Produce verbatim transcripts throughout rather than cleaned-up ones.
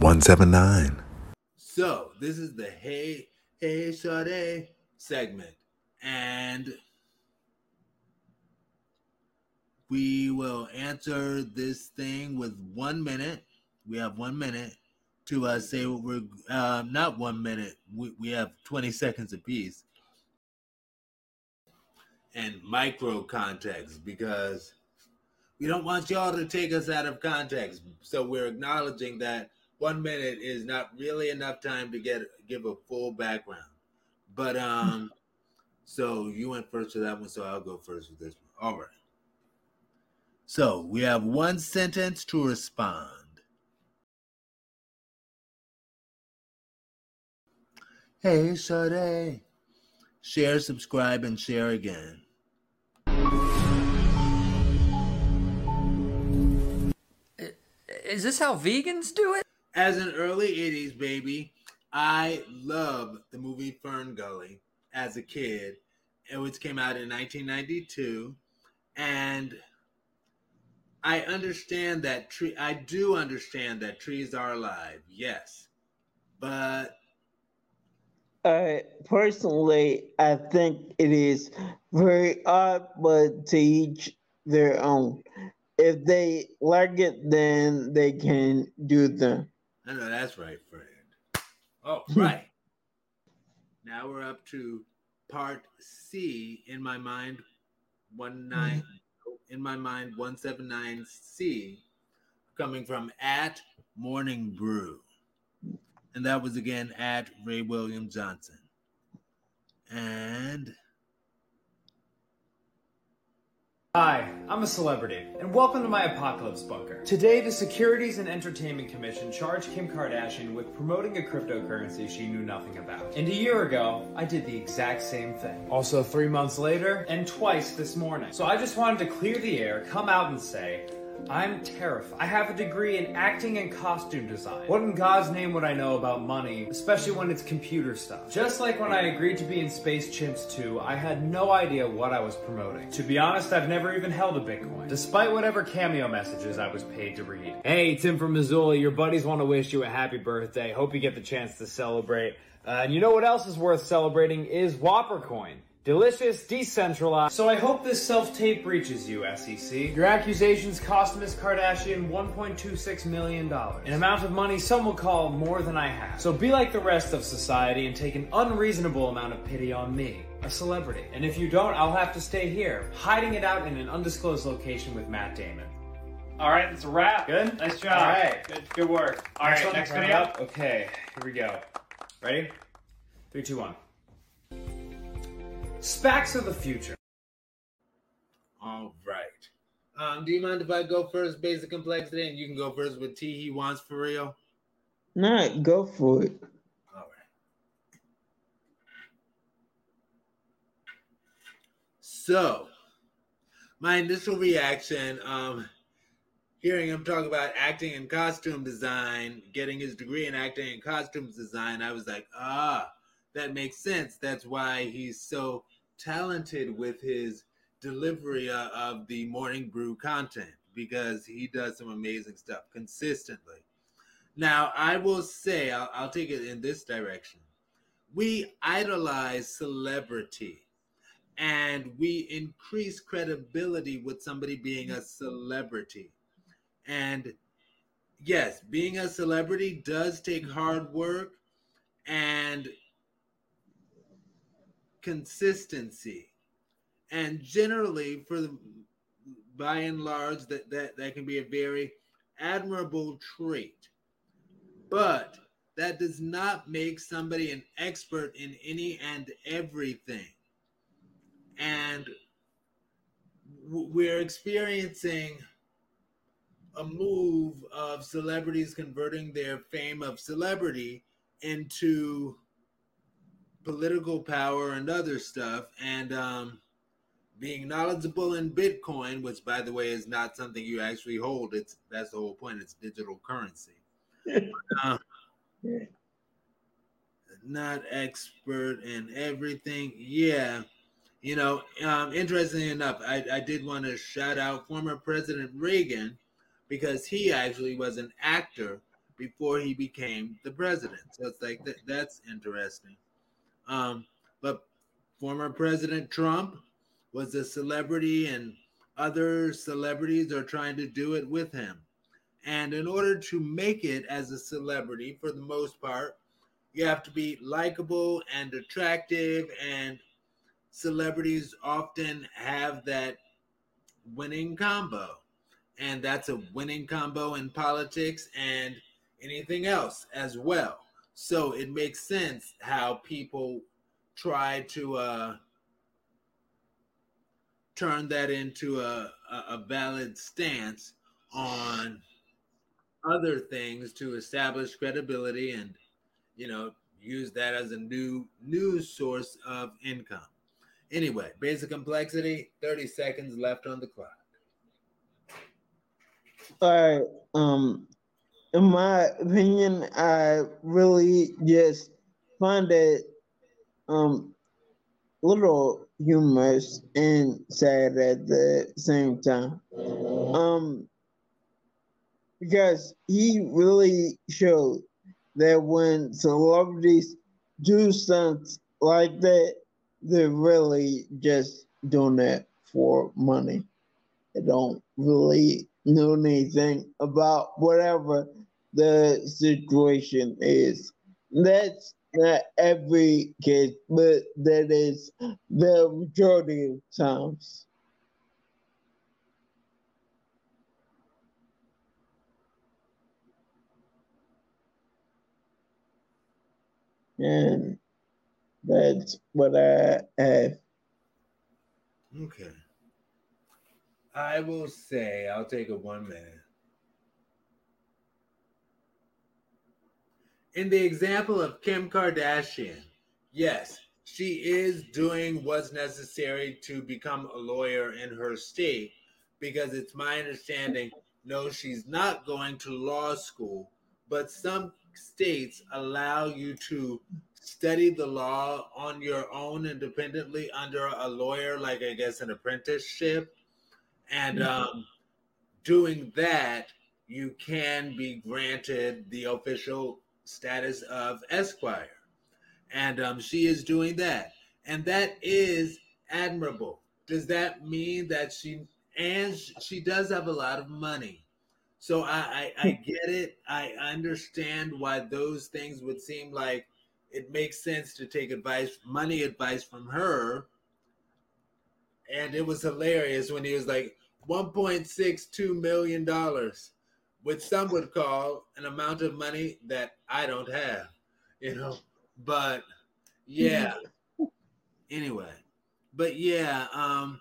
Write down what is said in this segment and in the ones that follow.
one seven nine. So this is the Hey, Hey, Sade segment. And we will answer this thing with one minute. We have one minute to uh, say what we're, uh, not one minute. We, we have twenty seconds apiece. And micro context, because we don't want y'all to take us out of context. So we're acknowledging that one minute is not really enough time to get give a full background. But um, so you went first with that one, so I'll go first with this one. All right. So we have one sentence to respond. Hey, Sade. Share, subscribe, and share again. Is this how vegans do it? As an early eighties baby, I loved the movie Fern Gully as a kid, which came out in nineteen ninety-two. And I understand that tree. I do understand that trees are alive, yes. But Uh, personally, I think it is very odd, but to each their own. If they like it, then they can do them. I know that's right, friend. Oh, right. Now we're up to part C in my mind. One nine in my mind. One seven nine C, coming from at Morning Brew. And that was, again, at Ray William Johnson. And hi, I'm a celebrity, and welcome to my apocalypse bunker. Today, the Securities and Entertainment Commission charged Kim Kardashian with promoting a cryptocurrency she knew nothing about. And a year ago, I did the exact same thing. Also, three months later, and twice this morning. So I just wanted to clear the air, come out and say, I'm terrified. I have a degree in acting and costume design. What in God's name would I know about money, especially when it's computer stuff? Just like when I agreed to be in Space Chimps two, I had no idea what I was promoting. To be honest, I've never even held a Bitcoin, despite whatever cameo messages I was paid to read. Hey, Tim from Missoula, your buddies want to wish you a happy birthday. Hope you get the chance to celebrate. Uh, and you know what else is worth celebrating is WhopperCoin. Delicious, decentralized. So I hope this self-tape reaches you, S E C. Your accusations cost Miss Kardashian one point two six million dollars. An amount of money some will call more than I have. So be like the rest of society and take an unreasonable amount of pity on me, a celebrity. And if you don't, I'll have to stay here, hiding it out in an undisclosed location with Matt Damon. All right, that's a wrap. Good? Nice job. All right. Good, good work. All next right, one, next video. Up. Okay, here we go. Ready? Three, two, one. SPACs of the future. All right. Um, do you mind if I go first, basic complexity, and you can go first with T he wants for real? No, go for it. All right. So, my initial reaction, um, hearing him talk about acting and costume design, getting his degree in acting and costumes design, I was like, ah, that makes sense. That's why he's so talented with his delivery of the Morning Brew content, because he does some amazing stuff consistently. Now, I will say, I'll, I'll take it in this direction. We idolize celebrity, and we increase credibility with somebody being a celebrity. And yes, being a celebrity does take hard work and consistency, and generally, for the by and large, that, that that can be a very admirable trait, but that does not make somebody an expert in any and everything. And we're experiencing a move of celebrities converting their fame of celebrity into political power and other stuff, and um, being knowledgeable in Bitcoin, which, by the way, is not something you actually hold. It's that's the whole point. It's digital currency. But, um, not expert in everything. Yeah, you know. Um, interestingly enough, I, I did want to shout out former President Reagan, because he actually was an actor before he became the president. So it's like, that, that's interesting. Um, but former President Trump was a celebrity, and other celebrities are trying to do it with him. And in order to make it as a celebrity, for the most part, you have to be likable and attractive, and celebrities often have that winning combo. And that's a winning combo in politics and anything else as well. So it makes sense how people try to uh, turn that into a, a valid stance on other things to establish credibility and, you know, use that as a new news source of income. Anyway, basic complexity, thirty seconds left on the clock. All right. Um, in my opinion, I really just find it um little humorous and sad at the same time. Um, because he really showed that when celebrities do stunts like that, they're really just doing it for money. They don't really know anything about whatever the situation is. That's not every case, but that is the majority of times. And that's what I have. Okay. I will say, I'll take a one minute. In the example of Kim Kardashian, yes, she is doing what's necessary to become a lawyer in her state, because it's my understanding, no, she's not going to law school, but some states allow you to study the law on your own independently under a lawyer, like I guess an apprenticeship. And um, doing that, you can be granted the official status of Esquire. And um, she is doing that. And that is admirable. Does that mean that she, and she does have a lot of money. So I, I, I get it. I understand why those things would seem like it makes sense to take advice, money advice from her. And it was hilarious when he was like, one point six two million dollars, which some would call an amount of money that I don't have, you know. But yeah, anyway, but yeah, um,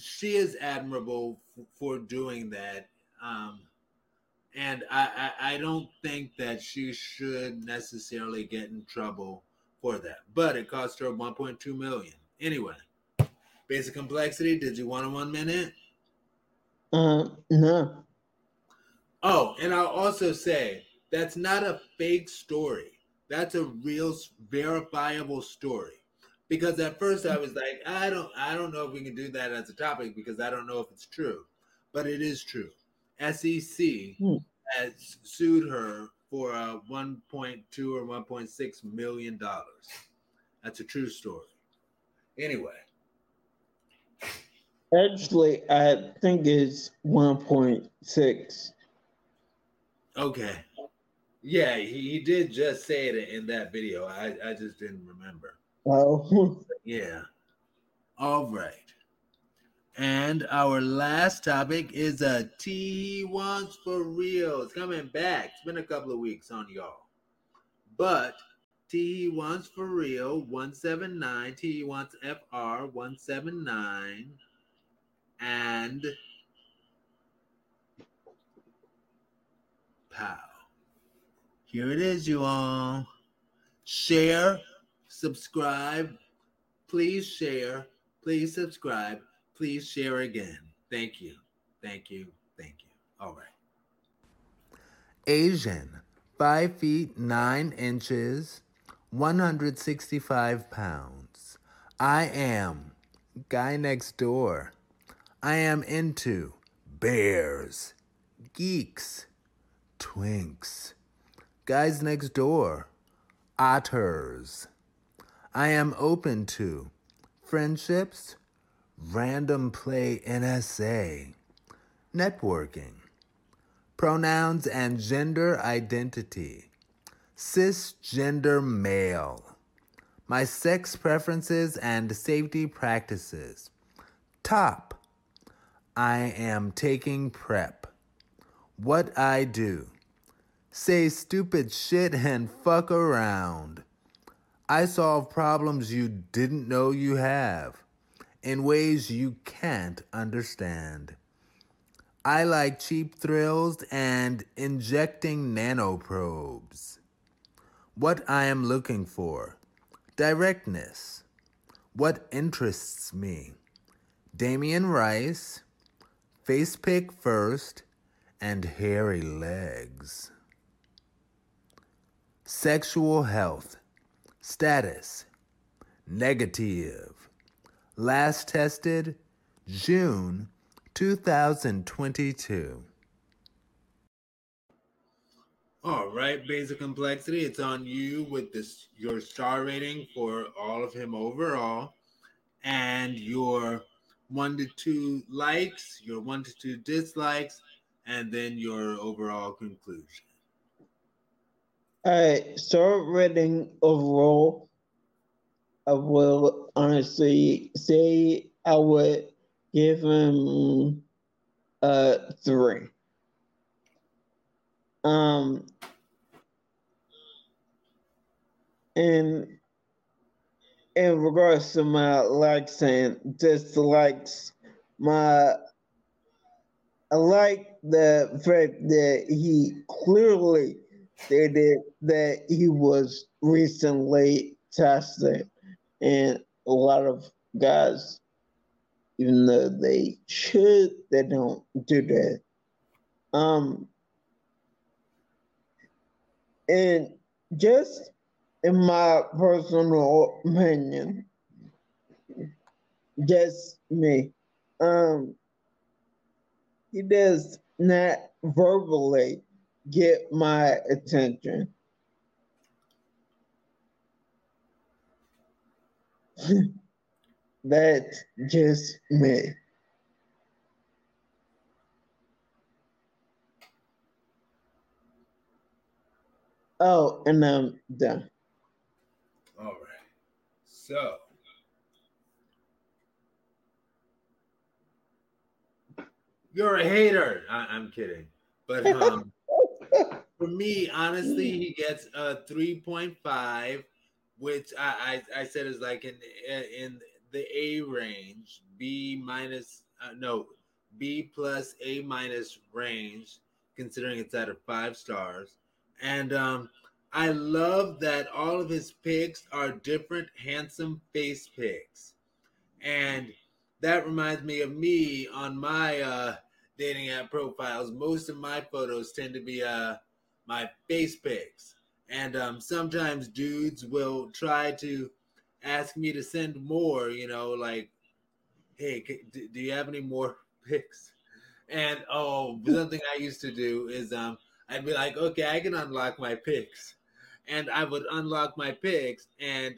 she is admirable f- for doing that. Um, and I, I, I don't think that she should necessarily get in trouble for that. But it cost her one point two million dollars. Anyway. Basic complexity. Did you want a one minute? Uh, no. Oh, and I'll also say that's not a fake story. That's a real, verifiable story. Because at first I was like, I don't, I don't know if we can do that as a topic because I don't know if it's true, but it is true. S E C hmm. has sued her for uh, one point two or one point six million dollars. That's a true story. Anyway. Actually, I think it's one point six. Okay. Yeah, he, he did just say it in that video. I, I just didn't remember. Oh. Yeah. All right. And our last topic is a T Wants for Real. It's coming back. It's been a couple of weeks on y'all. But T Wants for Real one seventy-nine. T Wants F R one seventy-nine. And pow. Here it is, you all. Share, subscribe. Please share. Please subscribe. Please share again. Thank you. Thank you. Thank you. All right. Asian, five feet, nine inches, one hundred sixty-five pounds. I am guy next door. I am into bears, geeks, twinks, guys next door, otters. I am open to friendships, random play N S A, networking, pronouns and gender identity, cisgender male, my sex preferences and safety practices, top, I am taking prep, what I do, say stupid shit and fuck around, I solve problems you didn't know you have, in ways you can't understand. I like cheap thrills and injecting nanoprobes. What I am looking for, directness. What interests me, Damien Rice, face pick first, and hairy legs. Sexual health, status, negative. Last tested, June two thousand twenty-two. All right, Basic Complexity, it's on you with this your star rating for all of him overall, and your one to two likes, your one to two dislikes, and then your overall conclusion. All right, star rating overall, I will honestly say I would give him a three. Um, and in regards to my likes and dislikes, my I like the fact that he clearly stated that he was recently tested. And a lot of guys, even though they should, they don't do that. Um, and just in my personal opinion, just me, um, he does not verbally get my attention. That's just me. Oh, and I'm done. All right. So, you're a hater. I- I'm kidding. But um, for me, honestly, he gets a three point five. Which I, I, I said is like in in the A range, B minus, uh, no, B plus A minus range, considering it's out of five stars. And um, I love that all of his pics are different handsome face pics. And that reminds me of me on my uh, dating app profiles. Most of my photos tend to be uh, my face pics. And um, sometimes dudes will try to ask me to send more, you know, like, hey, do you have any more pics? And, oh, something I used to do is um, I'd be like, okay, I can unlock my pics. And I would unlock my pics, and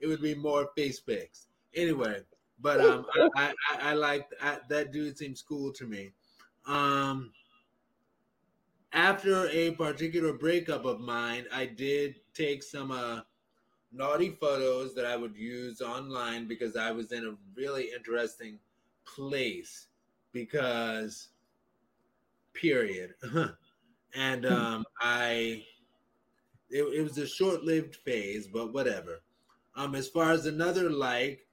it would be more face pics. Anyway, but um, I, I, I like I, that dude seems cool to me. Um After a particular breakup of mine, I did take some uh, naughty photos that I would use online because I was in a really interesting place because, period. and um, I, it, it was a short-lived phase, but whatever. Um, as far as another like,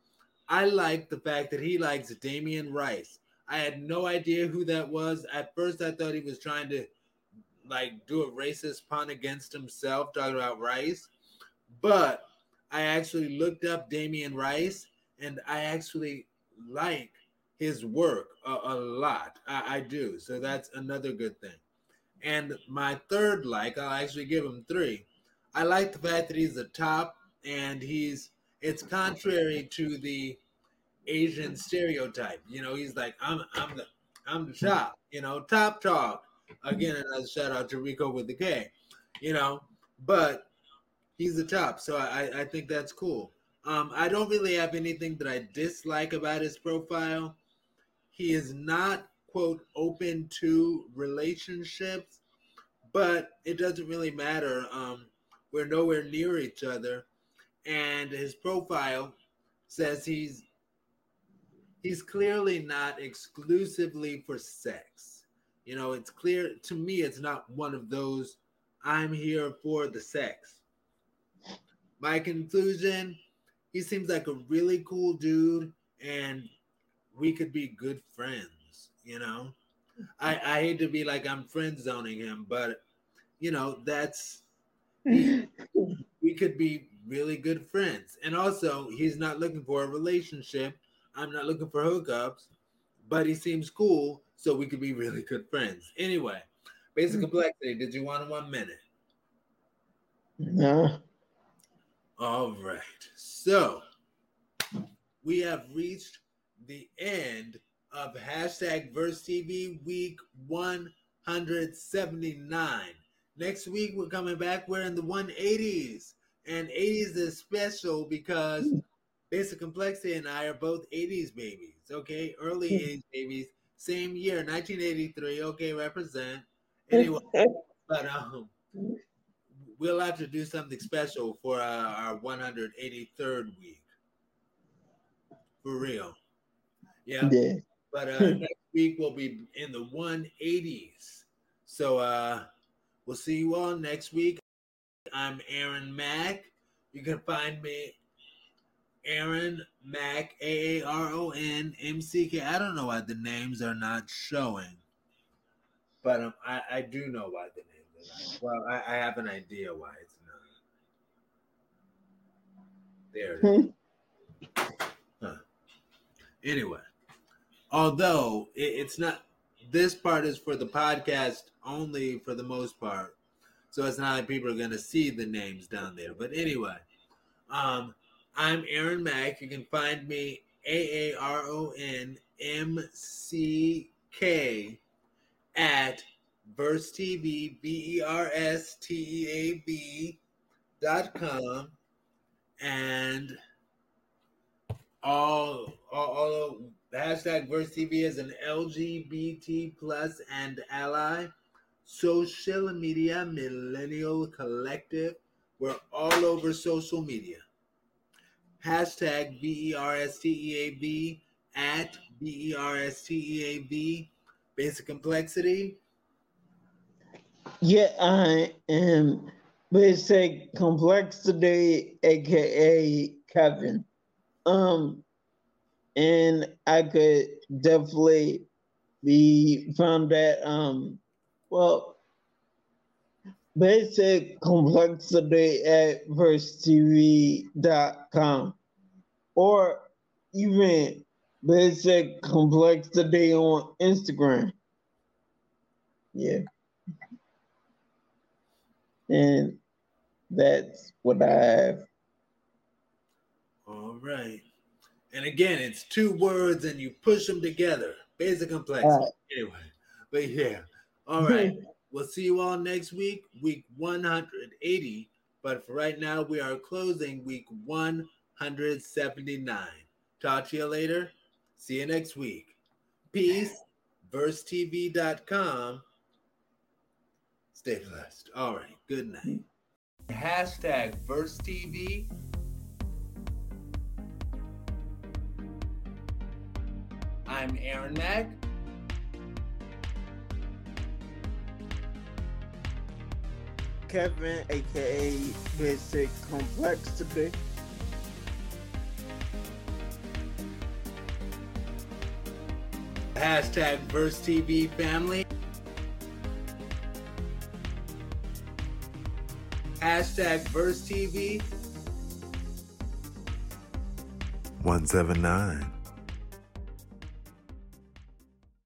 I like the fact that he likes Damien Rice. I had no idea who that was. At first, I thought he was trying to like do a racist pun against himself talking about Rice, but I actually looked up Damien Rice and I actually like his work a, a lot. I, I do. So that's another good thing. And my third like, I'll actually give him three. I like the fact that he's a top and he's, it's contrary to the Asian stereotype. You know, he's like, I'm, I'm the, I'm the top, you know, top talk. Again, another shout out to Rico with the K. you know, but he's the top. So I, I think that's cool. Um, I don't really have anything that I dislike about his profile. He is not, quote, open to relationships, but it doesn't really matter. Um, we're nowhere near each other. And his profile says he's he's clearly not exclusively for sex. You know, it's clear to me it's not one of those, I'm here for the sex. My conclusion, he seems like a really cool dude, and we could be good friends, you know? I, I hate to be like I'm friend zoning him, but, you know, that's... He, we could be really good friends. And also, he's not looking for a relationship. I'm not looking for hookups, but he seems cool, so we could be really good friends. Anyway, basic complexity. Did you want one minute? No. All right. So we have reached the end of hashtag VerseTV week one hundred seventy-nine. Next week, we're coming back. We're in the one eighties. And eighties is special because Basic Complexity and I are both eighties babies, okay? Early eighties babies. Same year, nineteen eighty-three. Okay, represent. Anyway, but um, we'll have to do something special for uh, our one hundred eighty-third week. For real. Yeah. yeah. But uh, next week, we'll be in the one eighties. So, uh... we'll see you all next week. I'm Aaron Mack. You can find me, Aaron Mack, A A R O N M C K. I don't know why the names are not showing, but um, I, I do know why the names are not. Well, I, I have an idea why it's not. There it is. Huh. Anyway, although it, it's not... This part is for the podcast only for the most part. So it's not like people are going to see the names down there. But anyway, um, I'm Aaron Mack. You can find me A A R O N M C K at VerseTV, V E R S T E A V dot com. And all, all, all the hashtag VerseTV is an L G B T plus and ally social media millennial collective. We're all over social media. Hashtag V E R S T E A V at V E R S T E A V. Basic Complexity. Yeah, I am Basic Complexity, A K A Kevin. Um... And I could definitely be found at, um, well, Basic Complexity at VerseTV dot com, or even Basic Complexity on Instagram. Yeah. And that's what I have. All right. And again, it's two words and you push them together. Basic Complexity. Right. Anyway, but yeah. All right. We'll see you all next week, week one hundred eighty. But for right now, we are closing week one hundred seventy-nine. Talk to you later. See you next week. Peace. VerseTV dot com. Stay blessed. All right. Good night. Hashtag VerseTV. I'm Aaron Mack. Kevin, A K A Basic Complexity. Hashtag VerseTV family. Hashtag VerseTV. one seventy-nine.